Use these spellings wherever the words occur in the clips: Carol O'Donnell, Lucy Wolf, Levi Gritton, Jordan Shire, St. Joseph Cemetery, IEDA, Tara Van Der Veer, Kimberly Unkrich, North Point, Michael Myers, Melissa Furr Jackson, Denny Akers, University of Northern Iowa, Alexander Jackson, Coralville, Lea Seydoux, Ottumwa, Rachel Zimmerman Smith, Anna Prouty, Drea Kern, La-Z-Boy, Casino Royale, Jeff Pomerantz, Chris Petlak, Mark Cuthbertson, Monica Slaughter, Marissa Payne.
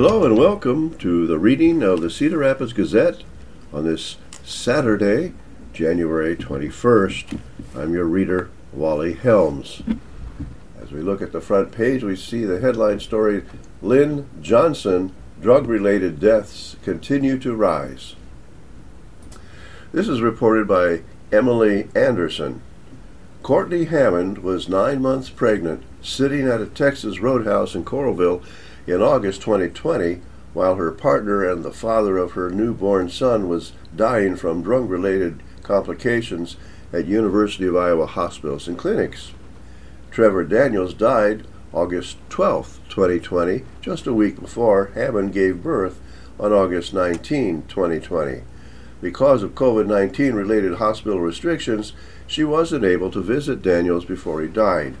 Hello and welcome to the reading of the Cedar Rapids Gazette on this Saturday, January 21st. I'm your reader, Wally Helms. As we look at the front page, we see the headline story, Linn Johnson, drug-related deaths continue to rise. This is reported by Emily Anderson. Courtney Hammond was 9 months pregnant, sitting at a Texas Roadhouse in Coralville in August 2020 while her partner and the father of her newborn son was dying from drug-related complications at University of Iowa Hospitals and Clinics. Trevor Daniels died August 12, 2020, just a week before Hammond gave birth on August 19, 2020. Because of COVID-19 related hospital restrictions, she wasn't able to visit Daniels before he died.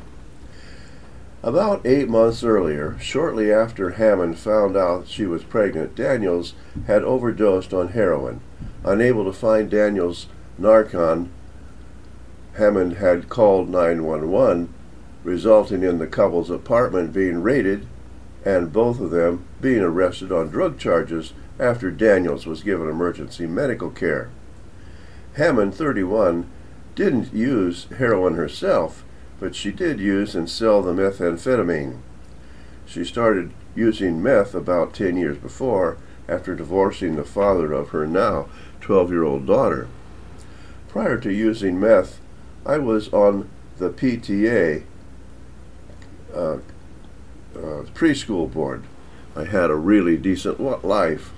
About 8 months earlier, shortly after Hammond found out she was pregnant, Daniels had overdosed on heroin. Unable to find Daniels' Narcan, Hammond had called 911, resulting in the couple's apartment being raided and both of them being arrested on drug charges after Daniels was given emergency medical care. Hammond, 31, didn't use heroin herself, but she did use and sell the methamphetamine. She started using meth about 10 years before, after divorcing the father of her now 12-year-old daughter. Prior to using meth, I was on the PTA preschool board. I had a really decent life.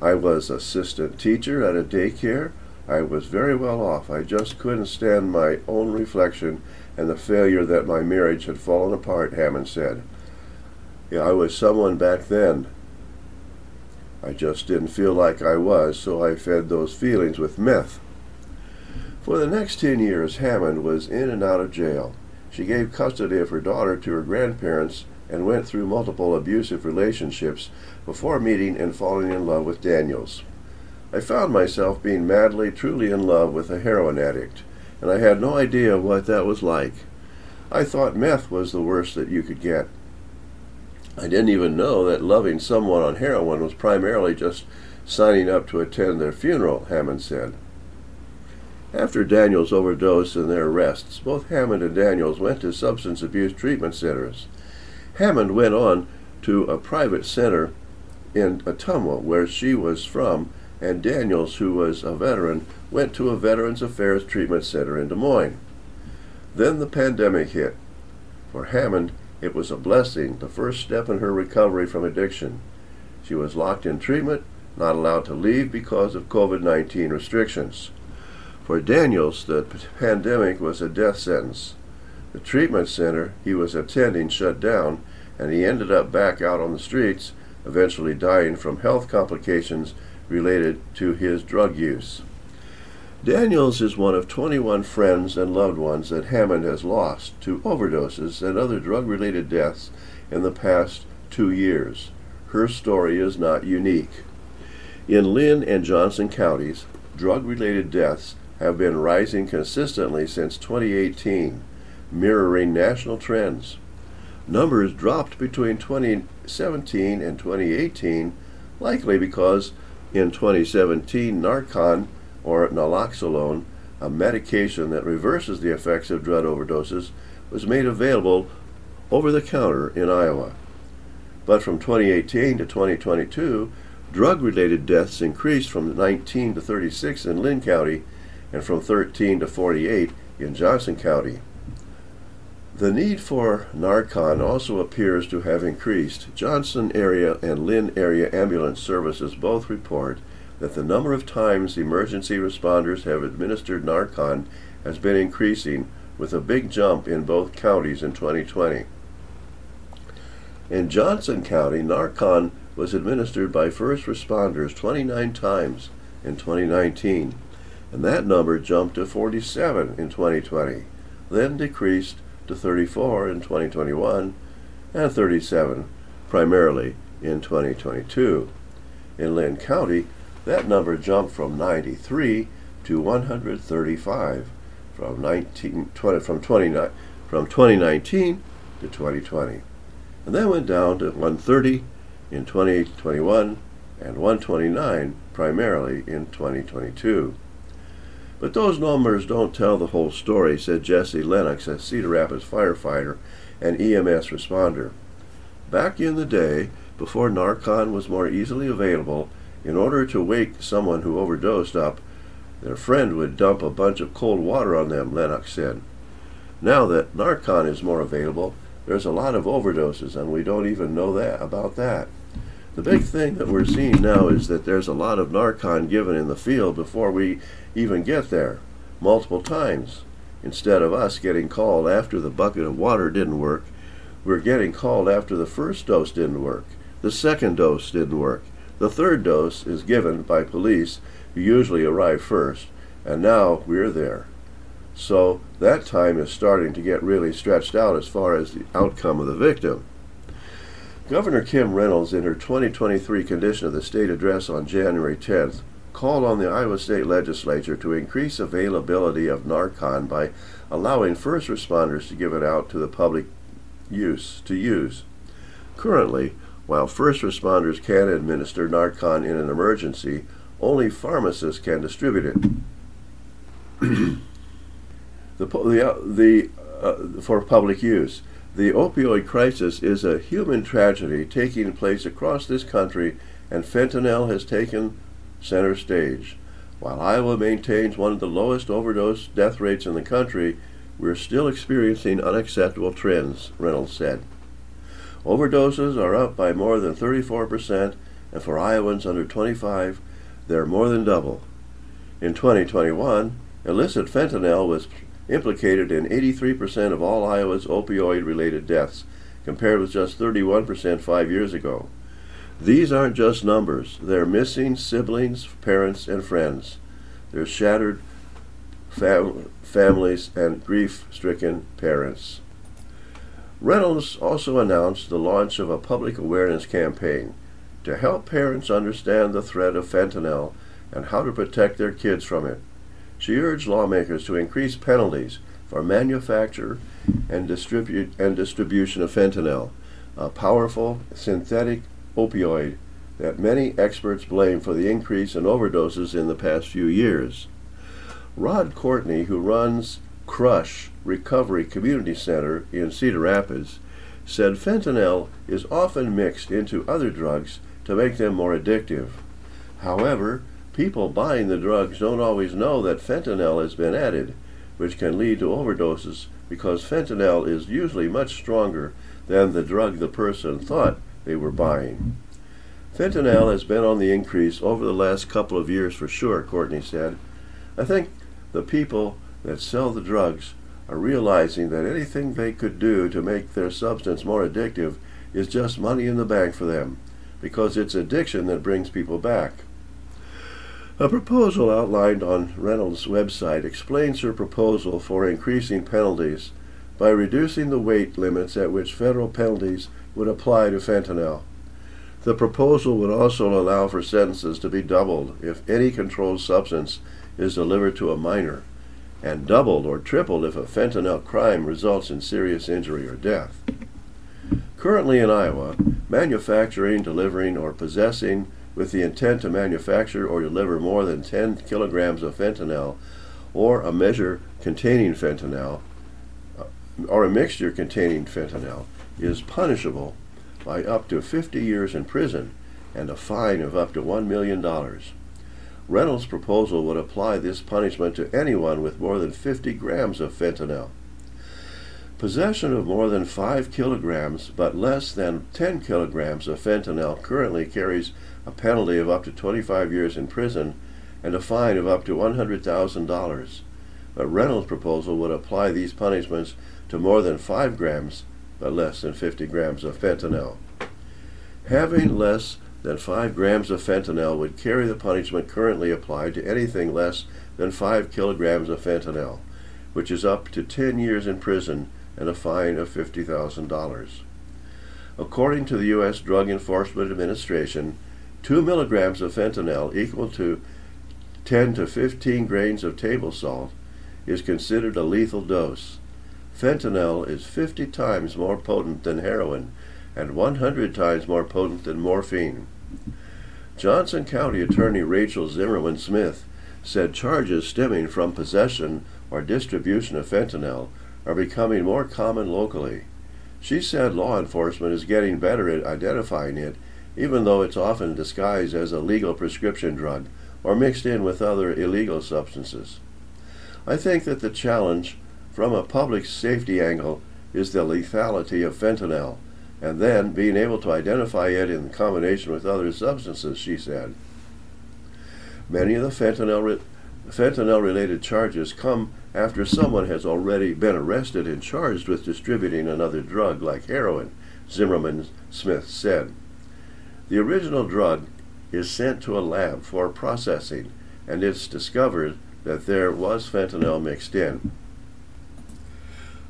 I was assistant teacher at a daycare. I was very well off. I just couldn't stand my own reflection and the failure that my marriage had fallen apart, Hammond said. Yeah, I was someone back then. I just didn't feel like I was, so I fed those feelings with meth. For the next 10 years, Hammond was in and out of jail. She gave custody of her daughter to her grandparents and went through multiple abusive relationships before meeting and falling in love with Daniels. I found myself being madly, truly in love with a heroin addict, and I had no idea what that was like. I thought meth was the worst that you could get. I didn't even know that loving someone on heroin was primarily just signing up to attend their funeral, Hammond said. After Daniels' overdose and their arrests, both Hammond and Daniels went to substance abuse treatment centers. Hammond went on to a private center in Ottumwa, where she was from, and Daniels, who was a veteran, went to a Veterans Affairs Treatment Center in Des Moines. Then the pandemic hit. For Hammond, it was a blessing, the first step in her recovery from addiction. She was locked in treatment, not allowed to leave because of COVID-19 restrictions. For Daniels, the pandemic was a death sentence. The treatment center he was attending shut down, and he ended up back out on the streets, eventually dying from health complications related to his drug use. Daniels is one of 21 friends and loved ones that Hammond has lost to overdoses and other drug-related deaths in the past 2 years. Her story is not unique. In Linn and Johnson counties, drug-related deaths have been rising consistently since 2018, mirroring national trends. Numbers dropped between 2017 and 2018, likely because in 2017, Narcan, or naloxone, a medication that reverses the effects of drug overdoses, was made available over-the-counter in Iowa. But from 2018 to 2022, drug-related deaths increased from 19 to 36 in Linn County and from 13 to 48 in Johnson County. The need for Narcan also appears to have increased. Johnson area and Linn area ambulance services both report that the number of times emergency responders have administered Narcan has been increasing, with a big jump in both counties in 2020. In Johnson County, Narcan was administered by first responders 29 times in 2019, and that number jumped to 47 in 2020, then decreased to 34 in 2021 and 37 primarily in 2022. In Linn County, that number jumped from 93 to 135 from 2019 to 2020, and then went down to 130 in 2021 and 129 primarily in 2022. But those numbers don't tell the whole story, said Jesse Lennox, a Cedar Rapids firefighter and EMS responder. Back in the day, before Narcan was more easily available, in order to wake someone who overdosed up, their friend would dump a bunch of cold water on them, Lennox said. Now that Narcan is more available, there's a lot of overdoses, and we don't even know that about that. The big thing that we're seeing now is that there's a lot of Narcan given in the field before we even get there, multiple times. Instead of us getting called after the bucket of water didn't work, we're getting called after the first dose didn't work, the second dose didn't work, the third dose is given by police who usually arrive first, and now we're there. So that time is starting to get really stretched out as far as the outcome of the victim. Governor Kim Reynolds, in her 2023 Condition of the State address on January 10th, called on the Iowa State Legislature to increase availability of Narcan by allowing first responders to give it out to the public to use. Currently, while first responders can administer Narcan in an emergency, only pharmacists can distribute it for public use. The opioid crisis is a human tragedy taking place across this country, and fentanyl has taken center stage. While Iowa maintains one of the lowest overdose death rates in the country, we're still experiencing unacceptable trends, Reynolds said. Overdoses are up by more than 34%, and for Iowans under 25, they're more than double. In 2021, illicit fentanyl was implicated in 83% of all Iowa's opioid-related deaths, compared with just 31% 5 years ago. These aren't just numbers. They're missing siblings, parents, and friends. They're shattered families and grief-stricken parents. Reynolds also announced the launch of a public awareness campaign to help parents understand the threat of fentanyl and how to protect their kids from it. She urged lawmakers to increase penalties for manufacture and distribution of fentanyl, a powerful synthetic opioid that many experts blame for the increase in overdoses in the past few years. Rod Courtney, who runs Crush Recovery Community Center in Cedar Rapids, said fentanyl is often mixed into other drugs to make them more addictive. However, people buying the drugs don't always know that fentanyl has been added, which can lead to overdoses because fentanyl is usually much stronger than the drug the person thought they were buying. Fentanyl has been on the increase over the last couple of years for sure, Courtney said. I think the people that sell the drugs are realizing that anything they could do to make their substance more addictive is just money in the bank for them, because it's addiction that brings people back. A proposal outlined on Reynolds' website explains her proposal for increasing penalties by reducing the weight limits at which federal penalties would apply to fentanyl. The proposal would also allow for sentences to be doubled if any controlled substance is delivered to a minor, and doubled or tripled if a fentanyl crime results in serious injury or death. Currently in Iowa, manufacturing, delivering, or possessing with the intent to manufacture or deliver more than 10 kilograms of fentanyl or a measure containing fentanyl or a mixture containing fentanyl is punishable by up to 50 years in prison and a fine of up to $1 million. Reynolds' proposal would apply this punishment to anyone with more than 50 grams of fentanyl. Possession of more than 5 kilograms but less than 10 kilograms of fentanyl currently carries a penalty of up to 25 years in prison and a fine of up to $100,000. But Reynolds' proposal would apply these punishments to more than 5 grams but less than 50 grams of fentanyl. Having less than 5 grams of fentanyl would carry the punishment currently applied to anything less than 5 kilograms of fentanyl, which is up to 10 years in prison and a fine of $50,000. According to the U.S. Drug Enforcement Administration, 2 milligrams of fentanyl equal to 10 to 15 grains of table salt is considered a lethal dose. Fentanyl is 50 times more potent than heroin and 100 times more potent than morphine. Johnson County Attorney Rachel Zimmerman Smith said charges stemming from possession or distribution of fentanyl are becoming more common locally. She said law enforcement is getting better at identifying it, even though it's often disguised as a legal prescription drug or mixed in with other illegal substances. I think that the challenge from a public safety angle is the lethality of fentanyl, and then being able to identify it in combination with other substances, she said. Many of the fentanyl-related charges come after someone has already been arrested and charged with distributing another drug like heroin, Zimmerman Smith said. The original drug is sent to a lab for processing, and it's discovered that there was fentanyl mixed in.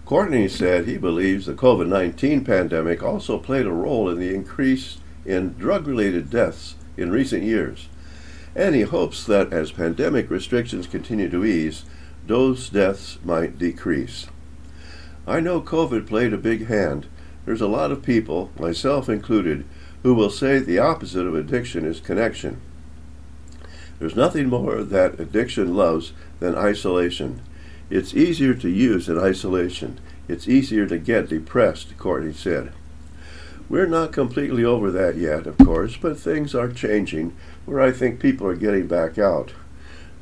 Courtney said he believes the COVID-19 pandemic also played a role in the increase in drug-related deaths in recent years, and he hopes that as pandemic restrictions continue to ease, those deaths might decrease. I know COVID played a big hand. There's a lot of people, myself included, who will say the opposite of addiction is connection. There's nothing more that addiction loves than isolation. It's easier to use in isolation. It's easier to get depressed, Courtney said. We're not completely over that yet, of course, but things are changing where I think people are getting back out.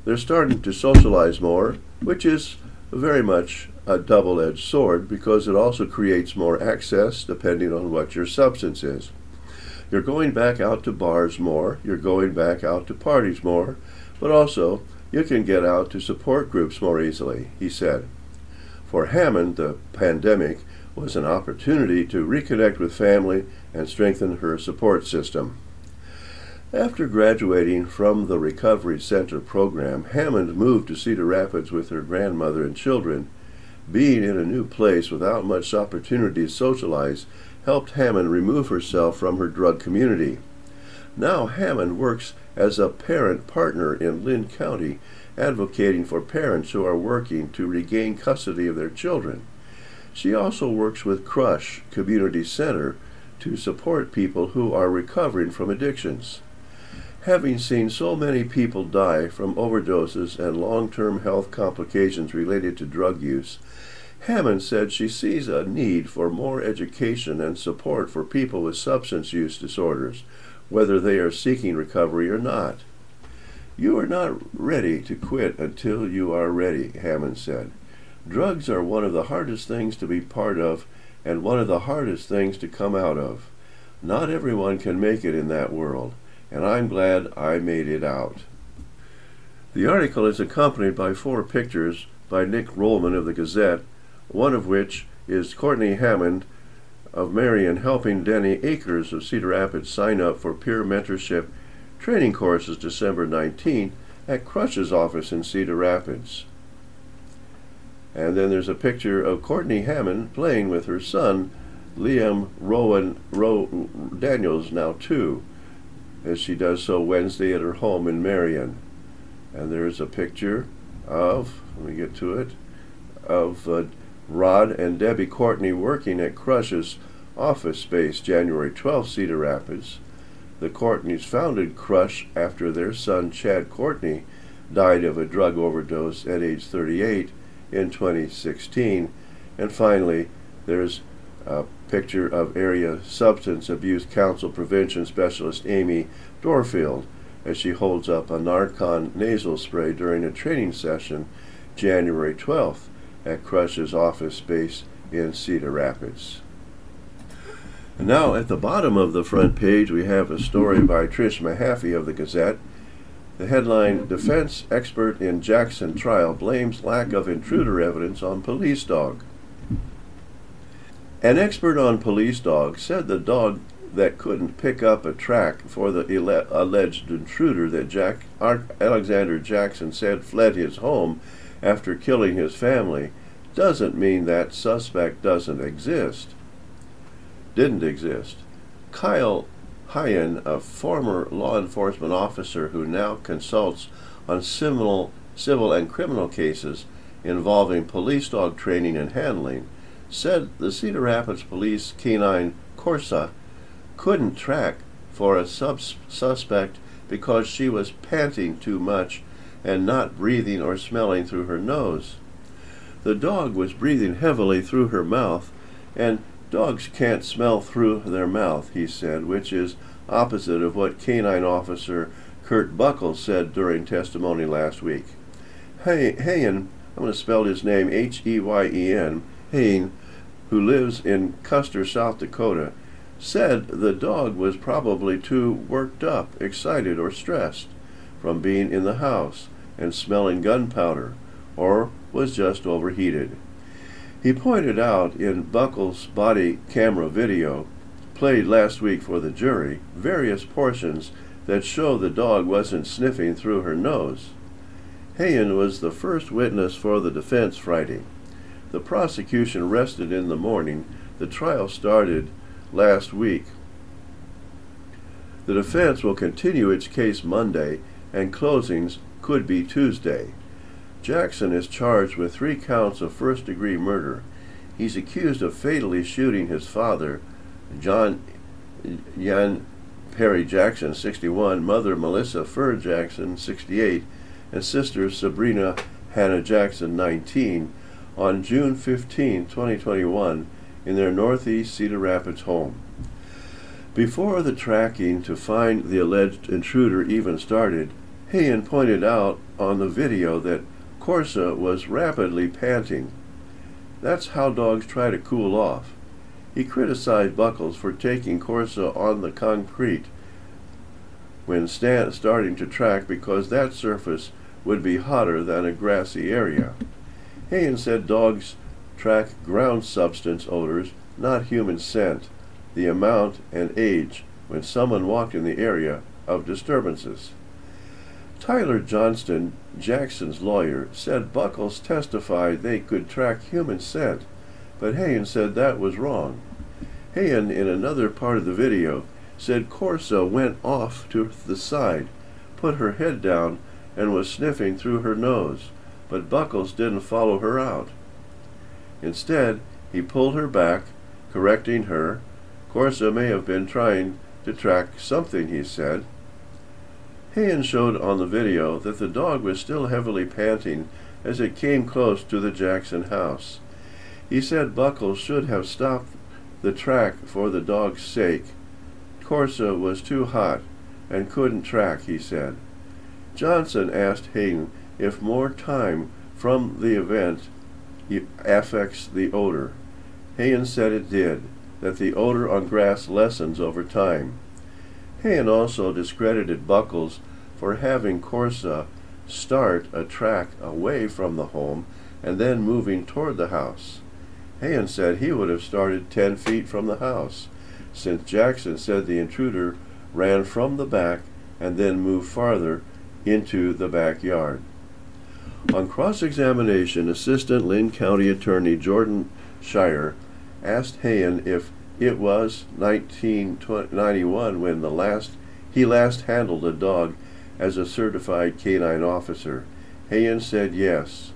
They're starting to socialize more, which is very much a double-edged sword because it also creates more access depending on what your substance is. You're going back out to bars more, you're going back out to parties more, but also you can get out to support groups more easily, he said. For Hammond, the pandemic was an opportunity to reconnect with family and strengthen her support system. After graduating from the Recovery Center program, Hammond moved to Cedar Rapids with her grandmother and children. Being in a new place without much opportunity to socialize helped Hammond remove herself from her drug community. Now Hammond works as a parent partner in Linn County, advocating for parents who are working to regain custody of their children. She also works with Crush Community Center to support people who are recovering from addictions. Having seen so many people die from overdoses and long-term health complications related to drug use, Hammond said she sees a need for more education and support for people with substance use disorders, whether they are seeking recovery or not. You are not ready to quit until you are ready, Hammond said. Drugs are one of the hardest things to be part of and one of the hardest things to come out of. Not everyone can make it in that world, and I'm glad I made it out. The article is accompanied by 4 pictures by Nick Rollman of the Gazette, one of which is Courtney Hammond of Marion helping Denny Akers of Cedar Rapids sign up for peer mentorship training courses December 19 at Crush's office in Cedar Rapids. And then there's a picture of Courtney Hammond playing with her son, Liam Rowan Daniels, now 2, as she does so Wednesday at her home in Marion. And there's a picture of, Rod and Debbie Courtney working at Crush's office space January 12, Cedar Rapids. The Courtneys founded Crush after their son Chad Courtney died of a drug overdose at age 38 in 2016. And finally, there's a picture of Area Substance Abuse Council Prevention Specialist Amy Dorfield as she holds up a Narcan nasal spray during a training session January 12th. At Crush's office space in Cedar Rapids. And now at the bottom of the front page we have a story by Trish Mahaffey of the Gazette. The headline, Defense Expert in Jackson Trial Blames Lack of Intruder Evidence on Police Dog. An expert on police dog said the dog that couldn't pick up a track for the alleged intruder that Alexander Jackson said fled his home after killing his family doesn't mean that suspect didn't exist. Kyle Hayen, a former law enforcement officer who now consults on civil and criminal cases involving police dog training and handling, said the Cedar Rapids Police Canine Corsa couldn't track for a suspect because she was panting too much and not breathing or smelling through her nose. The dog was breathing heavily through her mouth, and dogs can't smell through their mouth, he said, which is opposite of what canine officer Kurt Buckle said during testimony last week. Hayen, I'm going to spell his name Heyen, Hayen, who lives in Custer, South Dakota, said the dog was probably too worked up, excited, or stressed from being in the house and smelling gunpowder, or was just overheated. He pointed out in Buckle's body camera video, played last week for the jury, various portions that show the dog wasn't sniffing through her nose. Hayen was the first witness for the defense Friday. The prosecution rested in the morning. The trial started last week. The defense will continue its case Monday, and closings could be Tuesday. Jackson is charged with 3 counts of first-degree murder. He's accused of fatally shooting his father, John Perry Jackson, 61, mother Melissa Furr Jackson, 68, and sister Sabrina Hannah Jackson, 19, on June 15, 2021, in their northeast Cedar Rapids home. Before the tracking to find the alleged intruder even started, Hayen pointed out on the video that Corsa was rapidly panting. That's how dogs try to cool off. He criticized Buckles for taking Corsa on the concrete when starting to track because that surface would be hotter than a grassy area. Hayen said dogs track ground substance odors, not human scent, the amount and age when someone walked in the area of disturbances. Tyler Johnston, Jackson's lawyer, said Buckles testified they could track human scent, but Hayen said that was wrong. Hayen, in another part of the video, said Corsa went off to the side, put her head down, and was sniffing through her nose, but Buckles didn't follow her out. Instead, he pulled her back, correcting her. Corsa may have been trying to track something, he said. Hayen showed on the video that the dog was still heavily panting as it came close to the Jackson house. He said Buckles should have stopped the track for the dog's sake. Corsa was too hot and couldn't track, he said. Johnson asked Hayen if more time from the event affects the odor. Hayen said it did, that the odor on grass lessens over time. Hayen also discredited Buckles for having Corsa start a track away from the home and then moving toward the house. Hayen said he would have started 10 feet from the house, since Jackson said the intruder ran from the back and then moved farther into the backyard. On cross-examination, Assistant Linn County Attorney Jordan Shire asked Hayen if it was 1991 when he last handled a dog as a certified canine officer. Hayen said yes.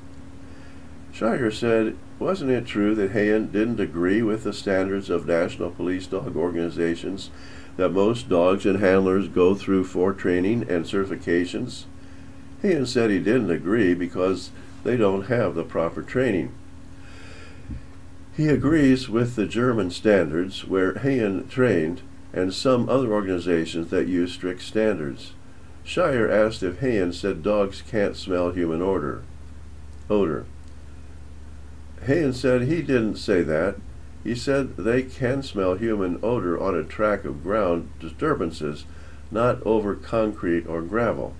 Shire said, wasn't it true that Hayen didn't agree with the standards of national police dog organizations, that most dogs and handlers go through 4 training and certifications? Hayen said he didn't agree because they don't have the proper training. He agrees with the German standards where Hayen trained and some other organizations that use strict standards. Shire asked if Hayen said dogs can't smell human odor. Hayen said he didn't say that. He said they can smell human odor on a track of ground disturbances, not over concrete or gravel.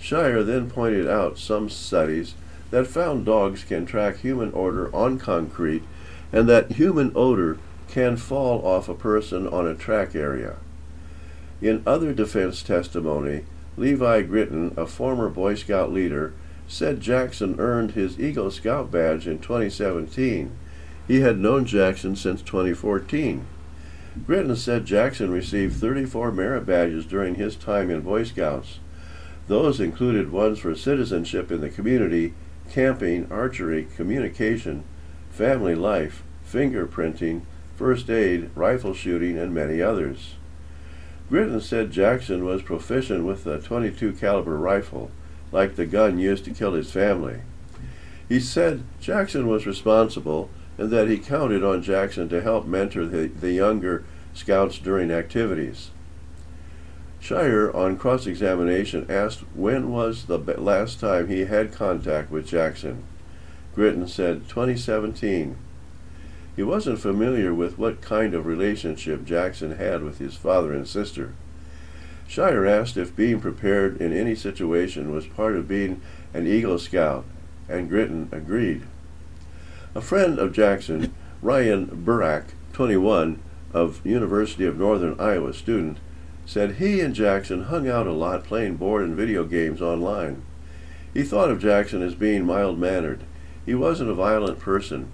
Shire then pointed out some studies that found dogs can track human odor on concrete and that human odor can fall off a person on a track area. In other defense testimony, Levi Gritton, a former Boy Scout leader, said Jackson earned his Eagle Scout badge in 2017. He had known Jackson since 2014. Gritton said Jackson received 34 merit badges during his time in Boy Scouts. Those included ones for citizenship in the community, camping, archery, communication, family life, fingerprinting, first aid, rifle shooting, and many others. Gritton said Jackson was proficient with a .22 caliber rifle, like the gun used to kill his family. He said Jackson was responsible and that he counted on Jackson to help mentor the younger scouts during activities. Shire, on cross-examination, asked when was the last time he had contact with Jackson. Gritton said 2017. He wasn't familiar with what kind of relationship Jackson had with his father and sister. Shire asked if being prepared in any situation was part of being an Eagle Scout, and Gritton agreed. A friend of Jackson, Ryan Burack, 21, of University of Northern Iowa student, said he and Jackson hung out a lot playing board and video games online. He thought of Jackson as being mild-mannered. He wasn't a violent person.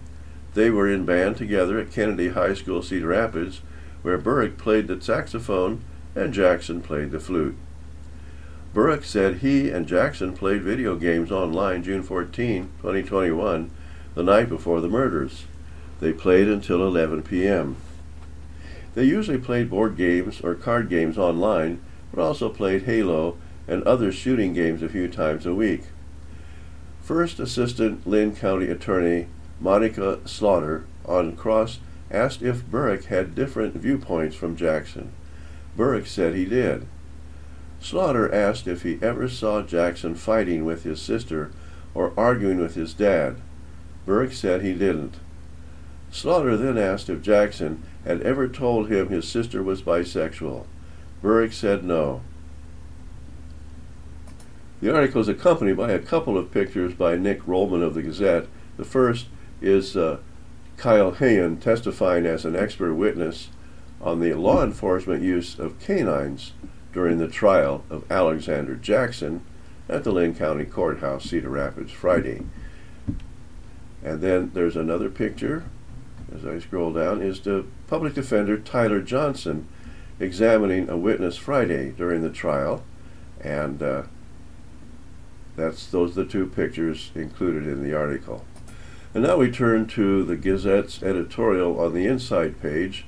They were in band together at Kennedy High School, Cedar Rapids, where Burack played the saxophone and Jackson played the flute. Burack said he and Jackson played video games online June 14, 2021, the night before the murders. They played until 11 p.m. They usually played board games or card games online, but also played Halo and other shooting games a few times a week. First Assistant Linn County Attorney Monica Slaughter on cross asked if Burack had different viewpoints from Jackson. Burack said he did. Slaughter asked if he ever saw Jackson fighting with his sister or arguing with his dad. Burack said he didn't. Slaughter then asked if Jackson had ever told him his sister was bisexual. Burack said no. The article is accompanied by a couple of pictures by Nick Rollman of the Gazette. The first is Kyle Hayen testifying as an expert witness on the law enforcement use of canines during the trial of Alexander Jackson at the Linn County Courthouse, Cedar Rapids, Friday. And then there's another picture, as I scroll down, is the public defender Tyler Johnston examining a witness Friday during the trial, and those are the two pictures included in the article. And now we turn to the Gazette's editorial on the inside page,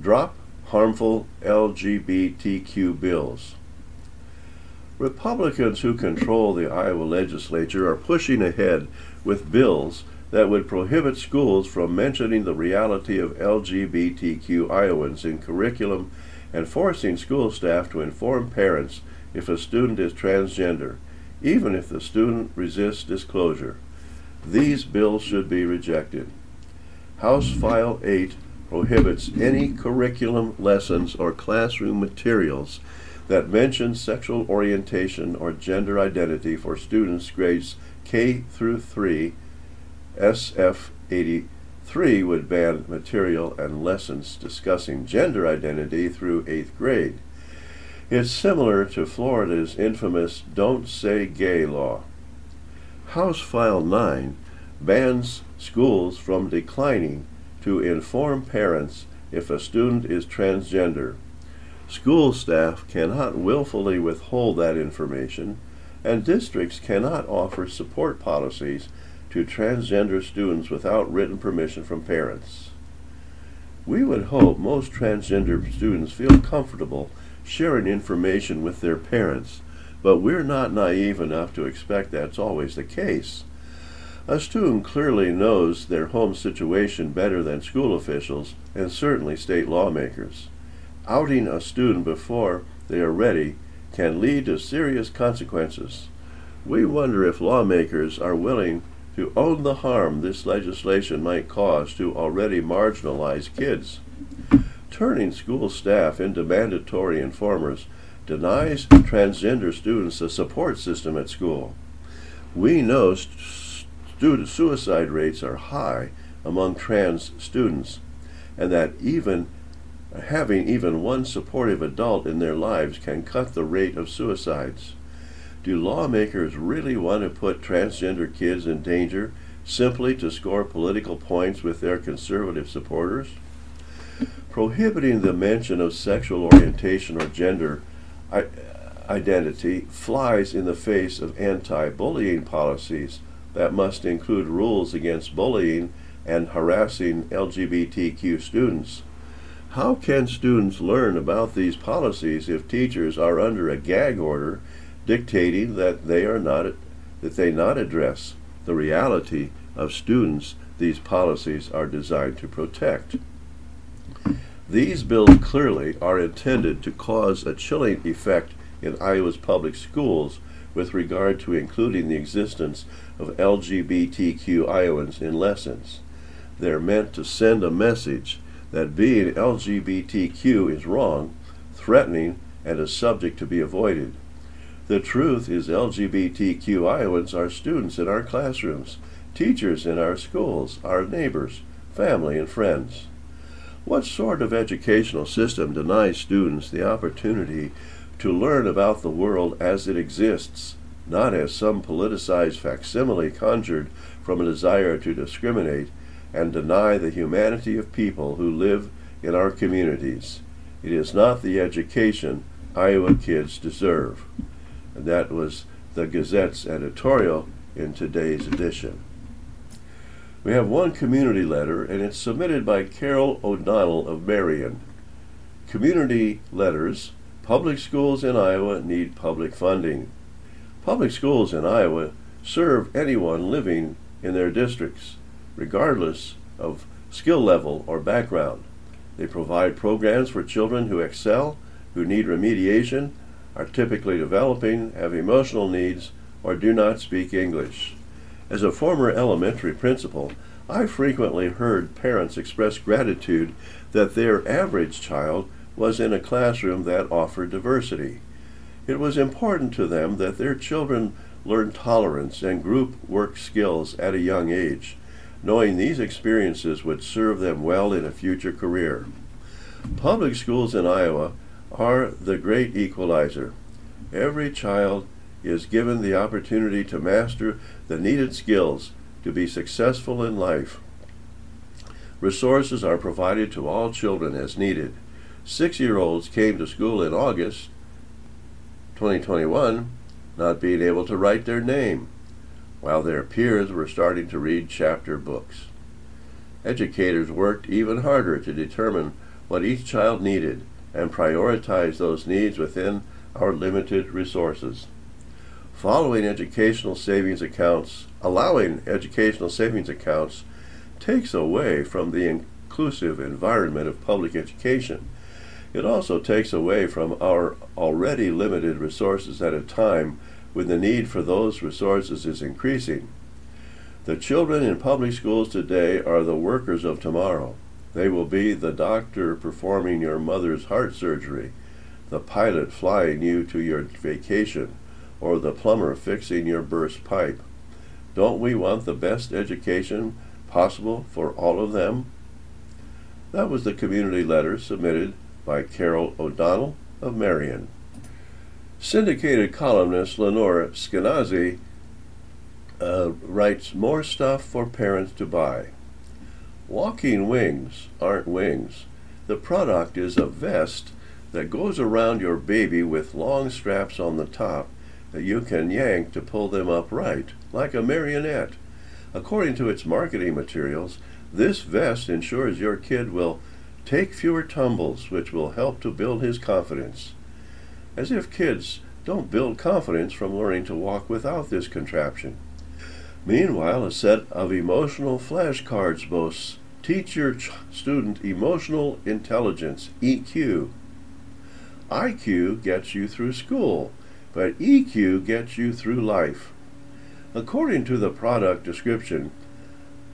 Drop Harmful LGBTQ Bills. Republicans who control the Iowa legislature are pushing ahead with bills that would prohibit schools from mentioning the reality of LGBTQ Iowans in curriculum and forcing school staff to inform parents if a student is transgender, even if the student resists disclosure. These bills should be rejected. House File 8 prohibits any curriculum lessons or classroom materials that mention sexual orientation or gender identity for students grades K through 3. SF 83 would ban material and lessons discussing gender identity through 8th grade. It's similar to Florida's infamous Don't Say Gay law. House File 9 bans schools from declining to inform parents if a student is transgender. School staff cannot willfully withhold that information, and districts cannot offer support policies to transgender students without written permission from parents. We would hope most transgender students feel comfortable sharing information with their parents, but we're not naive enough to expect that's always the case. A student clearly knows their home situation better than school officials and certainly state lawmakers. Outing a student before they are ready can lead to serious consequences. We wonder if lawmakers are willing to own the harm this legislation might cause to already marginalized kids. Turning school staff into mandatory informers denies transgender students a support system at school. We know student suicide rates are high among trans students, and that even having one supportive adult in their lives can cut the rate of suicides. Do lawmakers really want to put transgender kids in danger simply to score political points with their conservative supporters? Prohibiting the mention of sexual orientation or gender identity flies in the face of anti-bullying policies that must include rules against bullying and harassing LGBTQ students. How can students learn about these policies if teachers are under a gag order dictating that they not address the reality of students these policies are designed to protect? These bills clearly are intended to cause a chilling effect in Iowa's public schools with regard to including the existence of LGBTQ Iowans in lessons. They're meant to send a message that being LGBTQ is wrong, threatening, and a subject to be avoided. The truth is LGBTQ Iowans are students in our classrooms, teachers in our schools, our neighbors, family, and friends. What sort of educational system denies students the opportunity to learn about the world as it exists, not as some politicized facsimile conjured from a desire to discriminate, and deny the humanity of people who live in our communities? It is not the education Iowa kids deserve. And that was the Gazette's editorial in today's edition. We have one community letter, and it's submitted by Carol O'Donnell of Marion. Community letters. Public schools in Iowa need public funding. Public schools in Iowa serve anyone living in their districts, regardless of skill level or background. They provide programs for children who excel, who need remediation, are typically developing, have emotional needs, or do not speak English. As a former elementary principal, I frequently heard parents express gratitude that their average child was in a classroom that offered diversity. It was important to them that their children learn tolerance and group work skills at a young age, knowing these experiences would serve them well in a future career. Public schools in Iowa are the great equalizer. Every child is given the opportunity to master the needed skills to be successful in life. Resources are provided to all children as needed. 6-year-olds came to school in August 2021 not being able to write their name, while their peers were starting to read chapter books. Educators worked even harder to determine what each child needed and prioritize those needs within our limited resources. Allowing educational savings accounts takes away from the inclusive environment of public education. It also takes away from our already limited resources at a time when the need for those resources is increasing. The children in public schools today are the workers of tomorrow. They will be the doctor performing your mother's heart surgery, the pilot flying you to your vacation, or the plumber fixing your burst pipe. Don't we want the best education possible for all of them? That was the community letter submitted by Carol O'Donnell of Marion. Syndicated columnist Lenore Skenazy writes more stuff for parents to buy. Walking wings aren't wings. The product is a vest that goes around your baby with long straps on the top that you can yank to pull them upright, like a marionette. According to its marketing materials, this vest ensures your kid will take fewer tumbles, which will help to build his confidence. As if kids don't build confidence from learning to walk without this contraption. Meanwhile, a set of emotional flashcards boasts, teach your student emotional intelligence, EQ. IQ gets you through school, but EQ gets you through life. According to the product description,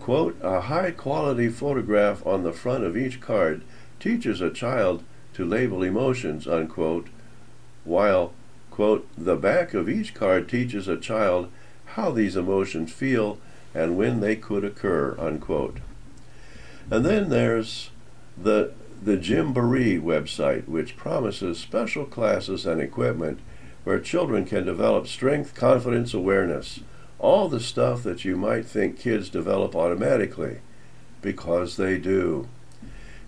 quote, a high-quality photograph on the front of each card teaches a child to label emotions, unquote, while, quote, the back of each card teaches a child how these emotions feel and when they could occur, unquote. And then there's the Gymboree website, which promises special classes and equipment where children can develop strength, confidence, awareness, all the stuff that you might think kids develop automatically, because they do.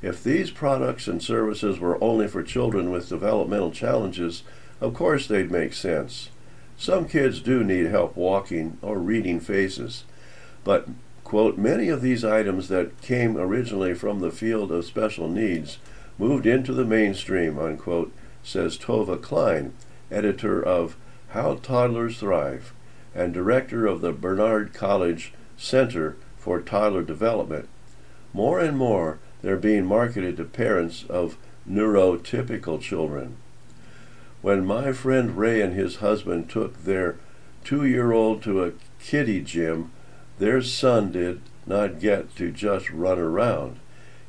If these products and services were only for children with developmental challenges, of course they'd make sense. Some kids do need help walking or reading faces, but Quote, many of these items that came originally from the field of special needs moved into the mainstream, unquote, says Tova Klein, editor of How Toddlers Thrive and director of the Barnard College Center for Toddler Development. More and more, they're being marketed to parents of neurotypical children. When my friend Ray and his husband took their 2-year-old to a kiddie gym, their son did not get to just run around.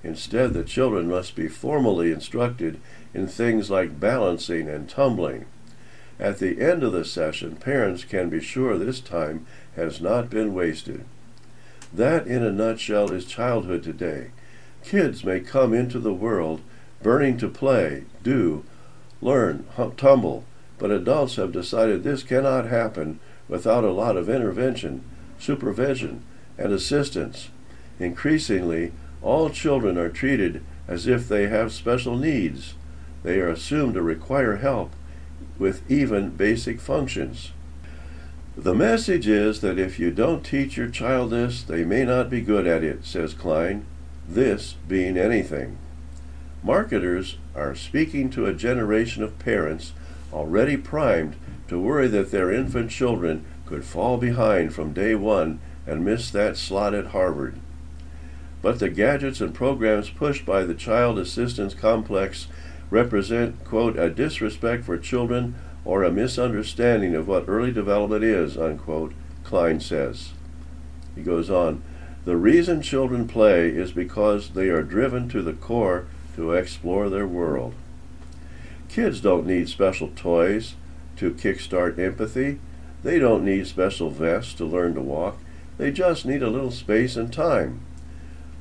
Instead, the children must be formally instructed in things like balancing and tumbling. At the end of the session, parents can be sure this time has not been wasted. That, in a nutshell, is childhood today. Kids may come into the world burning to play, do, learn, tumble, but adults have decided this cannot happen without a lot of intervention, supervision, and assistance. Increasingly, all children are treated as if they have special needs. They are assumed to require help with even basic functions. The message is that if you don't teach your child this, they may not be good at it, says Klein, this being anything. Marketers are speaking to a generation of parents already primed to worry that their infant children could fall behind from day one and miss that slot at Harvard. But the gadgets and programs pushed by the child assistance complex represent, quote, a disrespect for children or a misunderstanding of what early development is, unquote, Klein says. He goes on, the reason children play is because they are driven to the core to explore their world. Kids don't need special toys to kickstart empathy. They don't need special vests to learn to walk. They just need a little space and time.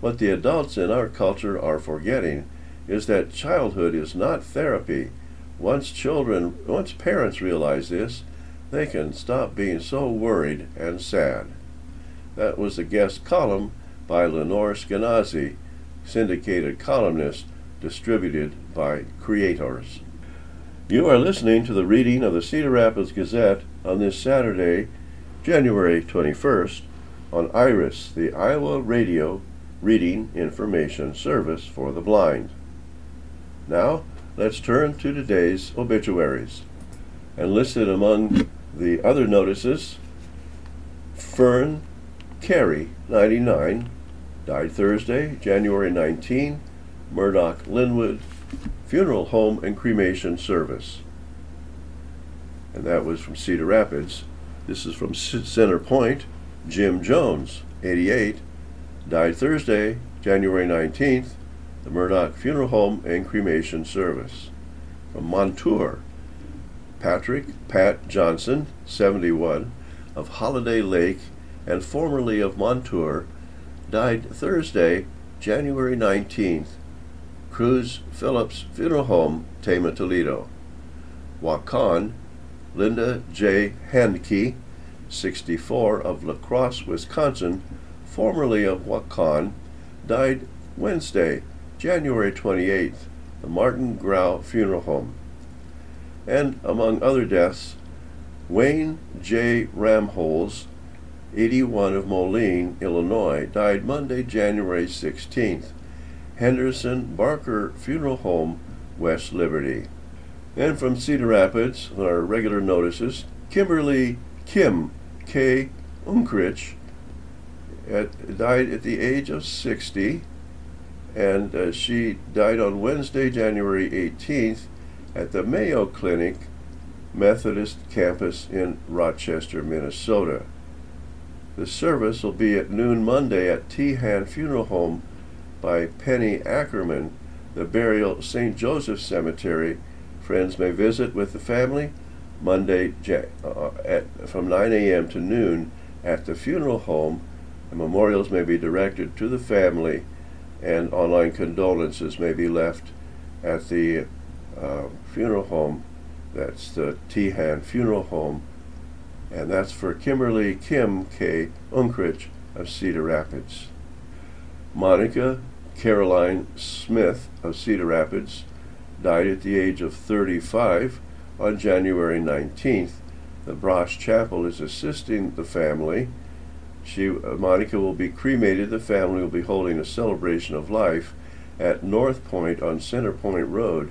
What the adults in our culture are forgetting is that childhood is not therapy. Once parents realize this, they can stop being so worried and sad. That was the guest column by Lenore Skenazy, syndicated columnist, distributed by Creators. You are listening to the reading of the Cedar Rapids Gazette on this Saturday, January 21st, on IRIS, the Iowa Radio Reading Information Service for the Blind. Now, let's turn to today's obituaries. And listed among the other notices, Fern Carey, 99, died Thursday, January 19, Murdoch Linwood, Funeral Home and Cremation Service. And that was from Cedar Rapids. This is from Center Point. Jim Jones, 88, died Thursday, January 19th, the Murdoch Funeral Home and Cremation Service. From Montour, Pat Johnson, 71, of Holiday Lake and formerly of Montour, died Thursday, January 19th, Cruz Phillips Funeral Home, Tama, Toledo. Wakan, Linda J. Handke, 64, of La Crosse, Wisconsin, formerly of Wakan, died Wednesday, January 28th, the Martin Grau Funeral Home. And among other deaths, Wayne J. Ramholz, 81, of Moline, Illinois, died Monday, January 16th, Henderson Barker Funeral Home, West Liberty. And from Cedar Rapids, on our regular notices, Kimberly Kim K. Unkrich died at the age of 60, and she died on Wednesday, January 18th, at the Mayo Clinic Methodist campus in Rochester, Minnesota. The service will be at noon Monday at T. Han Funeral Home by Penny Ackerman, the burial St. Joseph Cemetery. Friends may visit with the family Monday from 9 a.m. to noon at the funeral home, and memorials may be directed to the family, and online condolences may be left at the funeral home. That's the T. Han Funeral Home, and that's for Kimberly Kim K. Unkrich of Cedar Rapids. Monica Caroline Smith of Cedar Rapids died at the age of 35 on January 19th. The Brosh Chapel is assisting the family Monica will be cremated. The family will be holding a celebration of life at North Point on Center Point Road,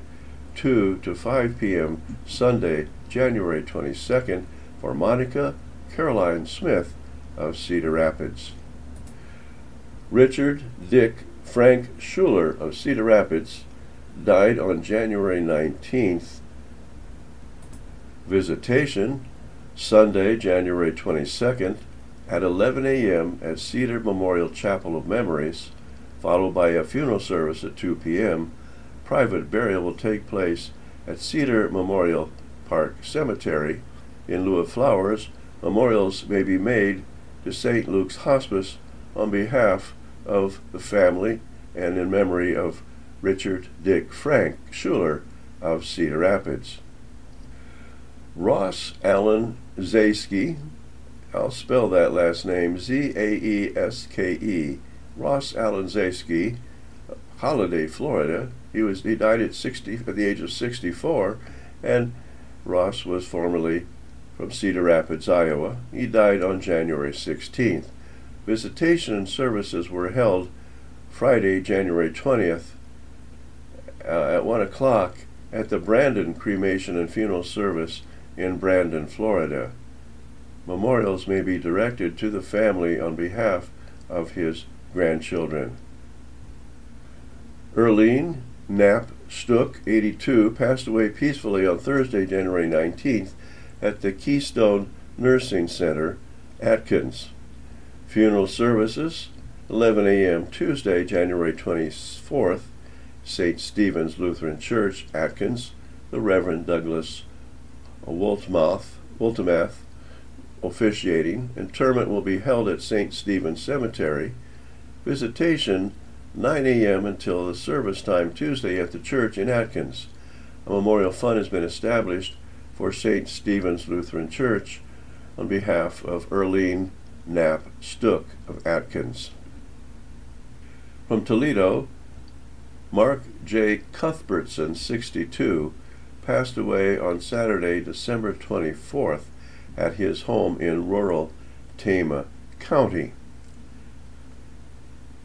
2 to 5 p.m. Sunday, January 22nd, for Monica Caroline Smith of Cedar Rapids. Richard Dick Frank Schuler of Cedar Rapids died on January 19th. Visitation, Sunday, January 22nd, at 11 a.m. at Cedar Memorial Chapel of Memories, followed by a funeral service at 2 p.m. Private burial will take place at Cedar Memorial Park Cemetery. In lieu of flowers, memorials may be made to St. Luke's Hospice on behalf of the family and in memory of Richard Dick Frank Schuler of Cedar Rapids. Ross Allen Zaeske, I'll spell that last name, Z-A-E-S-K-E, Ross Allen Zaeske, Holiday, Florida. He died at the age of 64, and Ross was formerly from Cedar Rapids, Iowa. He died on January 16th. Visitation and services were held Friday, January 20th at 1 o'clock at the Brandon Cremation and Funeral Service in Brandon, Florida. Memorials may be directed to the family on behalf of his grandchildren. Earlene Knapp Stook, 82, passed away peacefully on Thursday, January 19th at the Keystone Nursing Center, Atkins. Funeral services, 11 a.m. Tuesday, January 24th, St. Stephen's Lutheran Church, Atkins. The Reverend Douglas Woltemath officiating. Interment will be held at St. Stephen's Cemetery. Visitation, 9 a.m. until the service time Tuesday at the church in Atkins. A memorial fund has been established for St. Stephen's Lutheran Church on behalf of Earlene Knapp Stook of Atkins. From Toledo, Mark J. Cuthbertson, 62, passed away on Saturday, December 24th at his home in rural Tama County.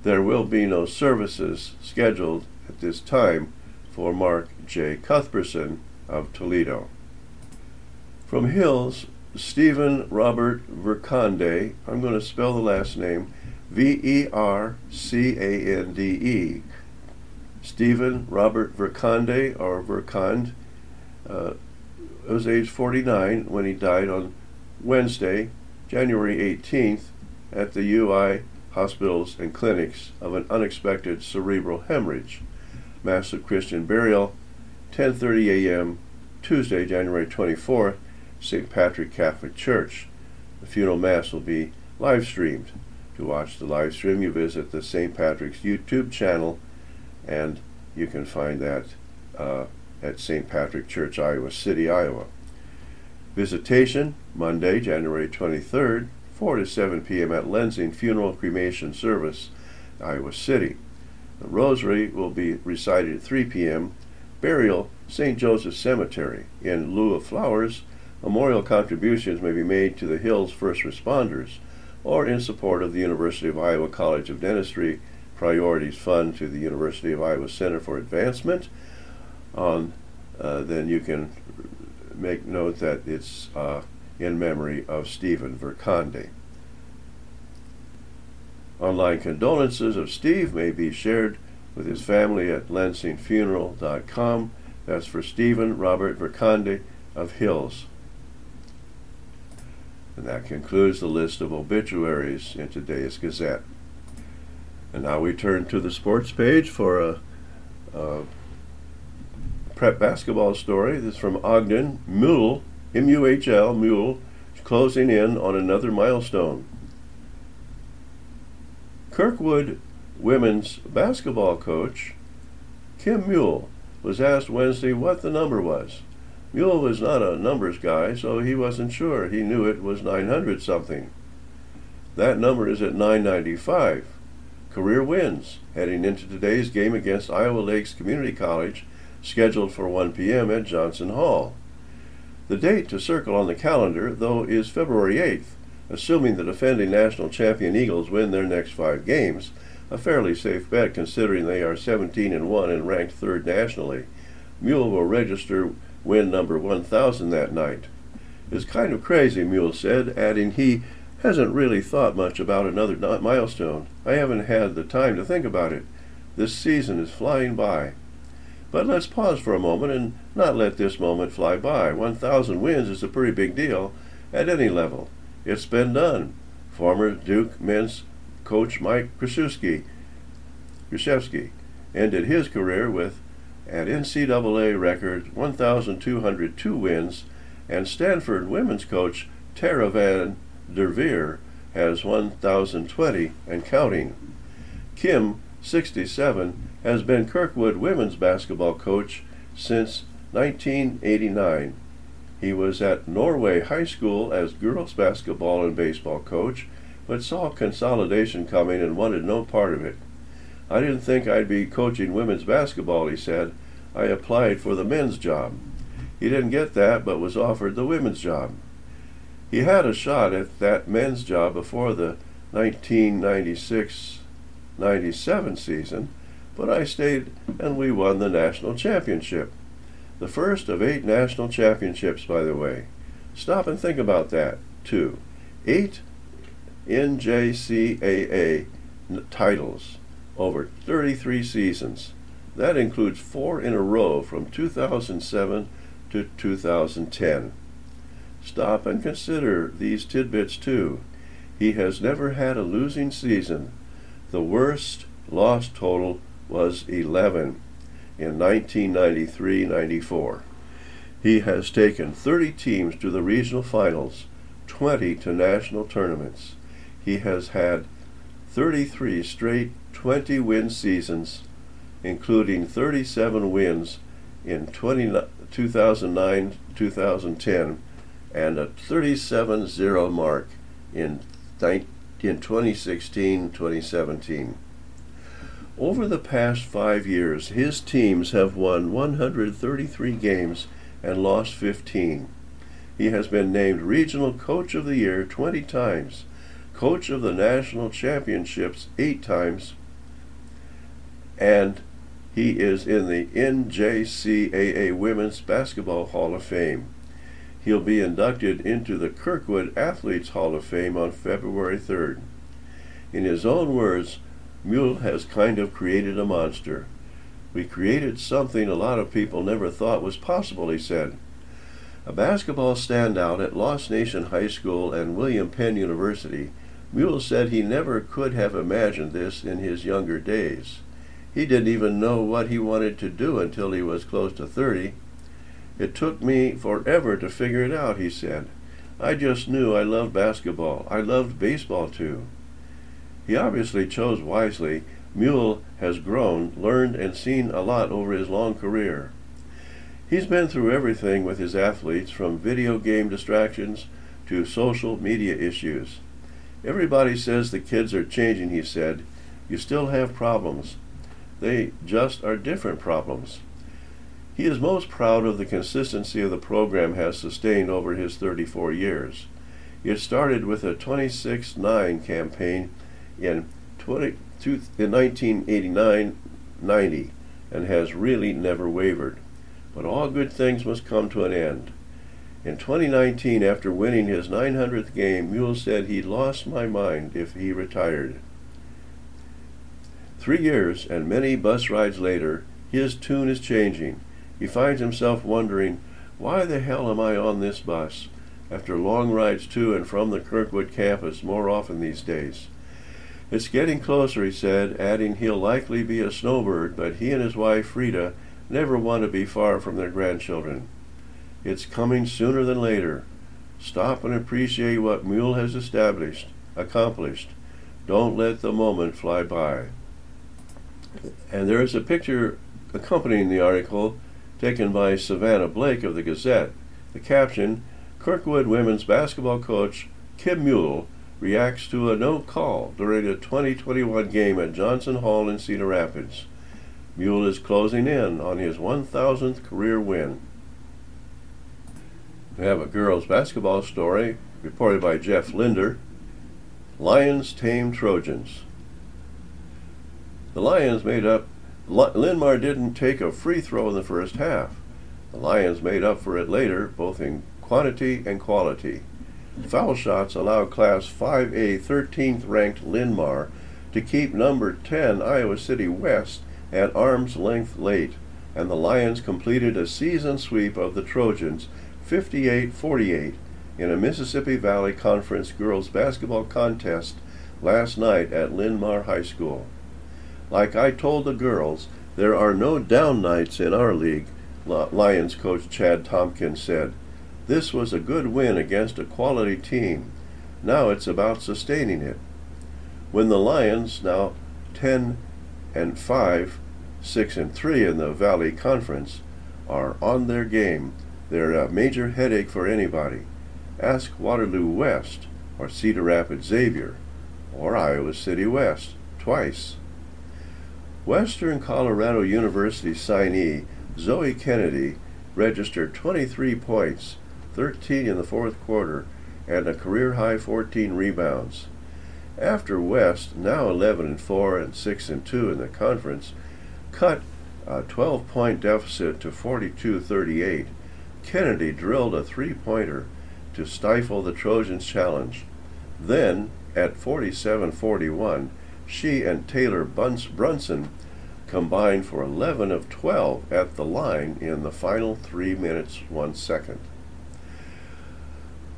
There will be no services scheduled at this time for Mark J. Cuthbertson of Toledo. From Hills, Stephen Robert Vercande, I'm going to spell the last name, V-E-R-C-A-N-D-E. Stephen Robert Vercande, or Vercand, was age 49 when he died on Wednesday, January 18th, at the UI Hospitals and Clinics of an unexpected cerebral hemorrhage. Mass of Christian burial, 10:30 a.m., Tuesday, January 24th, St. Patrick Catholic Church. The funeral mass will be live streamed. To watch the live stream, you visit the St. Patrick's YouTube channel, and you can find that at St. Patrick Church, Iowa City, Iowa. Visitation, Monday, January 23rd, 4 to 7 p.m. at Lensing Funeral Cremation Service, Iowa City. The rosary will be recited at 3 p.m. Burial, St. Joseph Cemetery. In lieu of flowers, memorial contributions may be made to the Hills First Responders or in support of the University of Iowa College of Dentistry Priorities Fund to the University of Iowa Center for Advancement. Then you can make note that it's in memory of Stephen Vercande. Online condolences of Steve may be shared with his family at LensingFuneral.com. That's for Stephen Robert Vercande of Hills. And that concludes the list of obituaries in today's Gazette. And now we turn to the sports page for a prep basketball story. This is from Ogden. Mule, M-U-H-L, Mule, closing in on another milestone. Kirkwood women's basketball coach Kim Mule was asked Wednesday what the number was. Mule was not a numbers guy, so he wasn't sure. He knew it was 900-something. That number is at 995. Career wins heading into today's game against Iowa Lakes Community College, scheduled for 1 p.m. at Johnson Hall. The date to circle on the calendar, though, is February 8th, assuming the defending national champion Eagles win their next 5 games, a fairly safe bet considering they are 17-1 and ranked third nationally. Mule will register win number 1,000 that night. "It's kind of crazy," Mule said, adding he hasn't really thought much about another milestone. "I haven't had the time to think about it. This season is flying by." But let's pause for a moment and not let this moment fly by. 1,000 wins is a pretty big deal at any level. It's been done. Former Duke men's coach Mike Krzyzewski ended his career with an NCAA record 1,202 wins, and Stanford women's coach Tara Van Der Veer has 1,020 and counting. Kim, 67, has been Kirkwood women's basketball coach since 1989. He was at Norway High School as girls basketball and baseball coach, but saw consolidation coming and wanted no part of it. "I didn't think I'd be coaching women's basketball," he said. "I applied for the men's job." He didn't get that, but was offered the women's job. He had a shot at that men's job before the 1996-97 season, but I stayed and we won the national championship. The first of 8 national championships, by the way. Stop and think about that, too. 8 NJCAA titles over 33 seasons. That includes 4 in a row from 2007 to 2010. Stop and consider these tidbits too. He has never had a losing season. The worst loss total was 11 in 1993-94. He has taken 30 teams to the regional finals, 20 to national tournaments. He has had 33 straight 20-win seasons, including 37 wins in 2009-2010 and a 37-0 mark in 2016-2017. Over the past 5 years, his teams have won 133 games and lost 15. He has been named Regional Coach of the Year 20 times, Coach of the National Championships 8 times, and he is in the NJCAA Women's Basketball Hall of Fame. He'll be inducted into the Kirkwood Athletes Hall of Fame on February 3rd. In his own words, Mule has kind of created a monster. "We created something a lot of people never thought was possible," he said. A basketball standout at Lost Nation High School and William Penn University, Mule said he never could have imagined this in his younger days. He didn't even know what he wanted to do until he was close to 30. "It took me forever to figure it out," he said. "I just knew I loved basketball. I loved baseball too." He obviously chose wisely. Mule has grown, learned, and seen a lot over his long career. He's been through everything with his athletes, from video game distractions to social media issues. "Everybody says the kids are changing," he said. "You still have problems. They just are different problems." He is most proud of the consistency the program has sustained over his 34 years. It started with a 26-9 campaign in 1989-90 and has really never wavered. But all good things must come to an end. In 2019, after winning his 900th game, Mule said he lost my mind if he retired. 3 years and many bus rides later, his tune is changing. He finds himself wondering, "Why the hell am I on this bus?" after long rides to and from the Kirkwood campus more often these days. "It's getting closer," he said, adding he'll likely be a snowbird, but he and his wife, Frida, never want to be far from their grandchildren. It's coming sooner than later. Stop and appreciate what Mule has accomplished. Don't let the moment fly by. And there is a picture accompanying the article taken by Savannah Blake of the Gazette. The caption, "Kirkwood women's basketball coach Kim Mule reacts to a no call during a 2021 game at Johnson Hall in Cedar Rapids. Mule is closing in on his 1,000th career win." We have a girls' basketball story reported by Jeff Linder. Lions tame Trojans. The Lions made up. Linmar didn't take a free throw in the first half. The Lions made up for it later, both in quantity and quality. Foul shots allowed Class 5A 13th ranked Linmar to keep number 10 Iowa City West at arm's length late, and the Lions completed a season sweep of the Trojans 58-48 in a Mississippi Valley Conference girls basketball contest last night at Linmar High School. Like I told the girls, there are no down nights in our league, Lions coach Chad Tompkins said. This was a good win against a quality team. Now it's about sustaining it. When the Lions, now 10-5, 6-3 in the Valley Conference, are on their game, they're a major headache for anybody. Ask Waterloo West, or Cedar Rapids Xavier, or Iowa City West, twice. Western Colorado University signee Zoe Kennedy registered 23 points, 13 in the fourth quarter, and a career-high 14 rebounds. After West, now 11-4 and 6-2 in the conference, cut a 12-point deficit to 42-38, Kennedy drilled a three-pointer to stifle the Trojans' challenge. Then, at 47-41, she and Taylor Brunson combined for 11 of 12 at the line in the final 3 minutes, 1 second.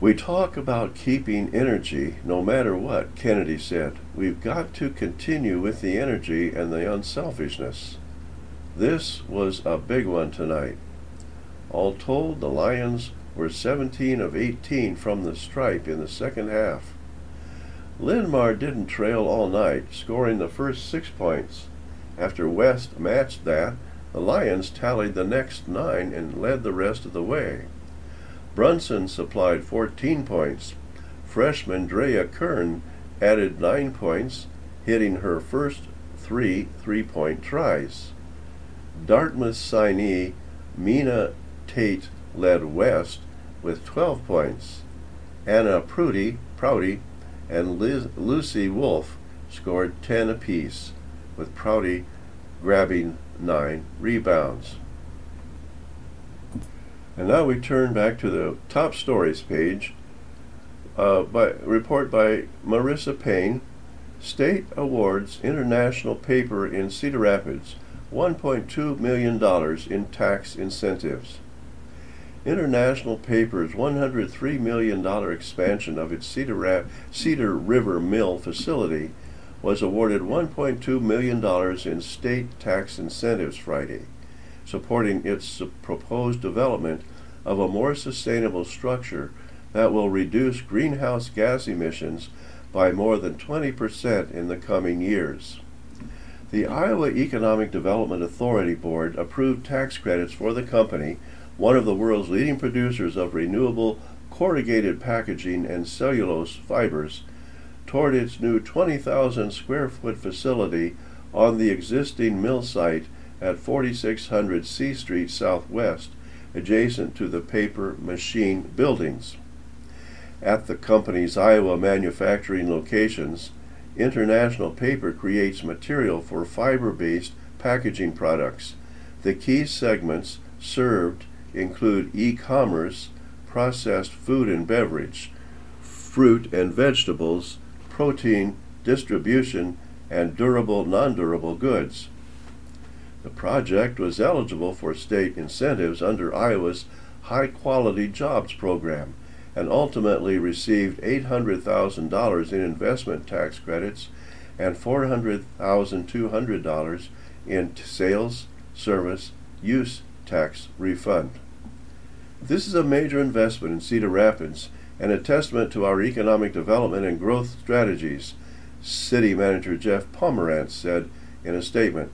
We talk about keeping energy no matter what, Kennedy said. We've got to continue with the energy and the unselfishness. This was a big one tonight. All told, the Lions were 17 of 18 from the stripe in the second half. Linmar didn't trail all night, scoring the first 6 points. After West matched that, the Lions tallied the next 9 and led the rest of the way. Brunson supplied 14 points. Freshman Drea Kern added 9 points, hitting her first 3 three-point tries. Dartmouth signee Mina Tate led West with 12 points. Anna Prouty and Lucy Wolf scored 10 apiece, with Prouty grabbing 9 rebounds. And now we turn back to the top stories page. Report by Marissa Payne. State awards international paper in Cedar Rapids $1.2 million in tax incentives. International Paper's $103 million expansion of its Cedar River Mill facility was awarded $1.2 million in state tax incentives Friday, supporting its proposed development of a more sustainable structure that will reduce greenhouse gas emissions by more than 20% in the coming years. The Iowa Economic Development Authority Board approved tax credits for the company, one of the world's leading producers of renewable corrugated packaging and cellulose fibers, toward its new 20,000 square foot facility on the existing mill site at 4600 C Street Southwest, adjacent to the paper machine buildings. At the company's Iowa manufacturing locations, International Paper creates material for fiber-based packaging products. The key segments served include e-commerce, processed food and beverage, fruit and vegetables, protein, distribution, and durable, non-durable goods. The project was eligible for state incentives under Iowa's High Quality Jobs Program and ultimately received $800,000 in investment tax credits and $400,200 in sales, service, use tax refund. This is a major investment in Cedar Rapids and a testament to our economic development and growth strategies, City Manager Jeff Pomerantz said in a statement.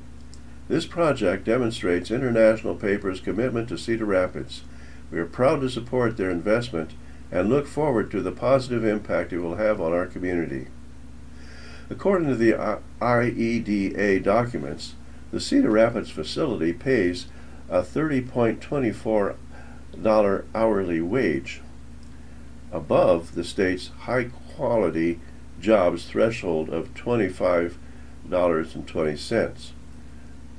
This project demonstrates International Paper's commitment to Cedar Rapids. We are proud to support their investment and look forward to the positive impact it will have on our community. According to the IEDA documents, the Cedar Rapids facility pays a 30.24 hourly wage, above the state's high-quality jobs threshold of $25.20.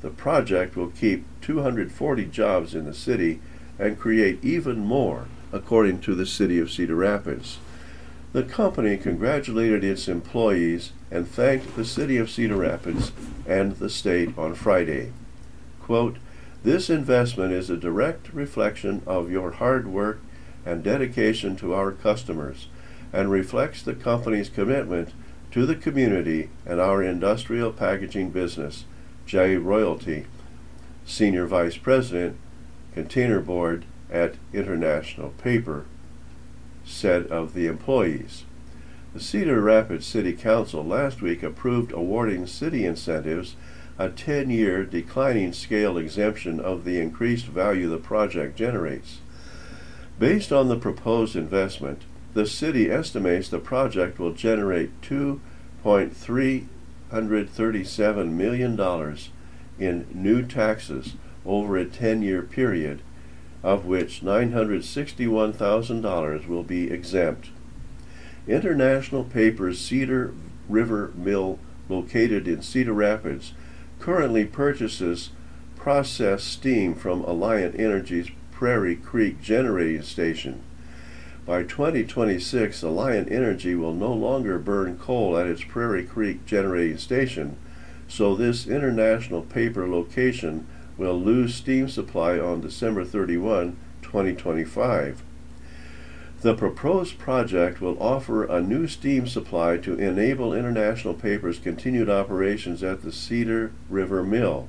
The project will keep 240 jobs in the city and create even more, according to the City of Cedar Rapids. The company congratulated its employees and thanked the City of Cedar Rapids and the state on Friday. Quote, "This investment is a direct reflection of your hard work and dedication to our customers, and reflects the company's commitment to the community and our industrial packaging business," Jay Royalty, Senior Vice President, Container Board at International Paper, said of the employees. The Cedar Rapids City Council last week approved awarding city incentives a 10-year declining scale exemption of the increased value the project generates. Based on the proposed investment, the city estimates the project will generate $2.337 million in new taxes over a 10-year period, of which $961,000 will be exempt. International Paper's Cedar River Mill, located in Cedar Rapids, currently purchases processed steam from Alliant Energy's Prairie Creek Generating Station. By 2026, Alliant Energy will no longer burn coal at its Prairie Creek Generating Station, so this International Paper location will lose steam supply on December 31, 2025. The proposed project will offer a new steam supply to enable International Paper's continued operations at the Cedar River Mill.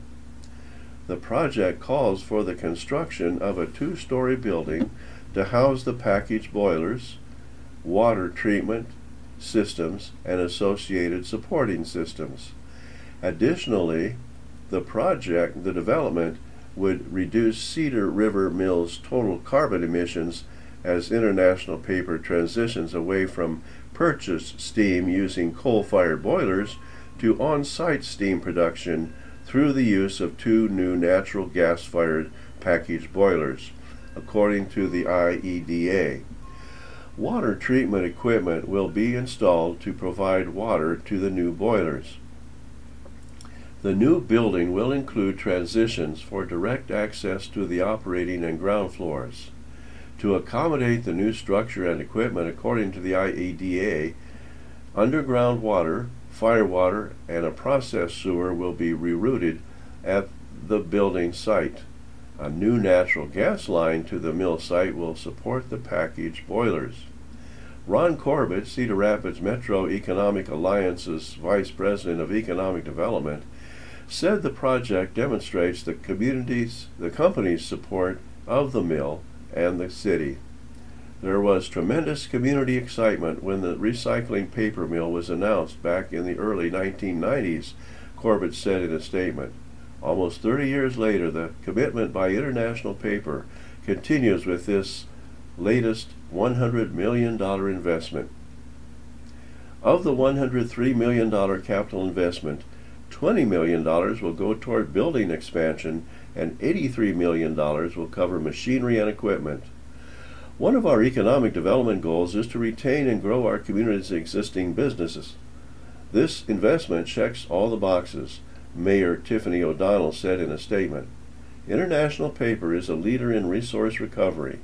The project calls for the construction of a 2-story building to house the package boilers, water treatment systems, and associated supporting systems. Additionally, the development would reduce Cedar River Mill's total carbon emissions as International Paper transitions away from purchased steam using coal-fired boilers to on-site steam production through the use of 2 new natural gas-fired package boilers, according to the IEDA. Water treatment equipment will be installed to provide water to the new boilers. The new building will include transitions for direct access to the operating and ground floors. To accommodate the new structure and equipment, according to the IEDA, underground water, fire water, and a process sewer will be rerouted at the building site. A new natural gas line to the mill site will support the package boilers. Ron Corbett, Cedar Rapids Metro Economic Alliance's Vice President of Economic Development, said the project demonstrates the company's support of the mill and the city. There was tremendous community excitement when the recycling paper mill was announced back in the early 1990s, Corbett said in a statement. Almost 30 years later, the commitment by International Paper continues with this latest $100 million investment. Of the $103 million capital investment, $20 million will go toward building expansion, and $83 million will cover machinery and equipment. One of our economic development goals is to retain and grow our community's existing businesses. This investment checks all the boxes, Mayor Tiffany O'Donnell said in a statement. International Paper is a leader in resource recovery.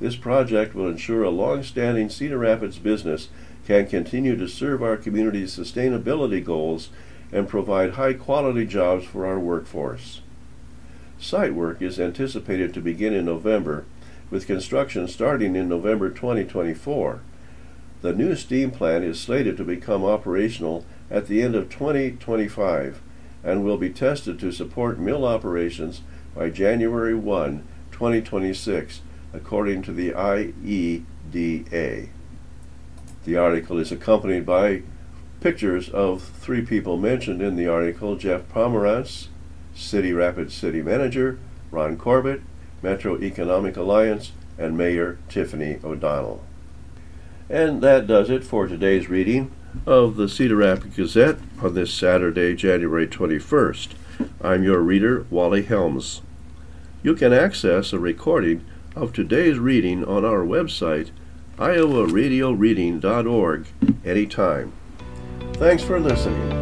This project will ensure a long-standing Cedar Rapids business can continue to serve our community's sustainability goals and provide high-quality jobs for our workforce. Site work is anticipated to begin in November, with construction starting in November 2024. The new steam plant is slated to become operational at the end of 2025 and will be tested to support mill operations by January 1, 2026, according to the IEDA. The article is accompanied by pictures of 3 people mentioned in the article: Jeff Pomerantz, City Rapids City Manager; Ron Corbett, Metro Economic Alliance; and Mayor Tiffany O'Donnell. And that does it for today's reading of the Cedar Rapids Gazette on this Saturday, January 21st. I'm your reader, Wally Helms. You can access a recording of today's reading on our website, iowaradioreading.org, anytime. Thanks for listening.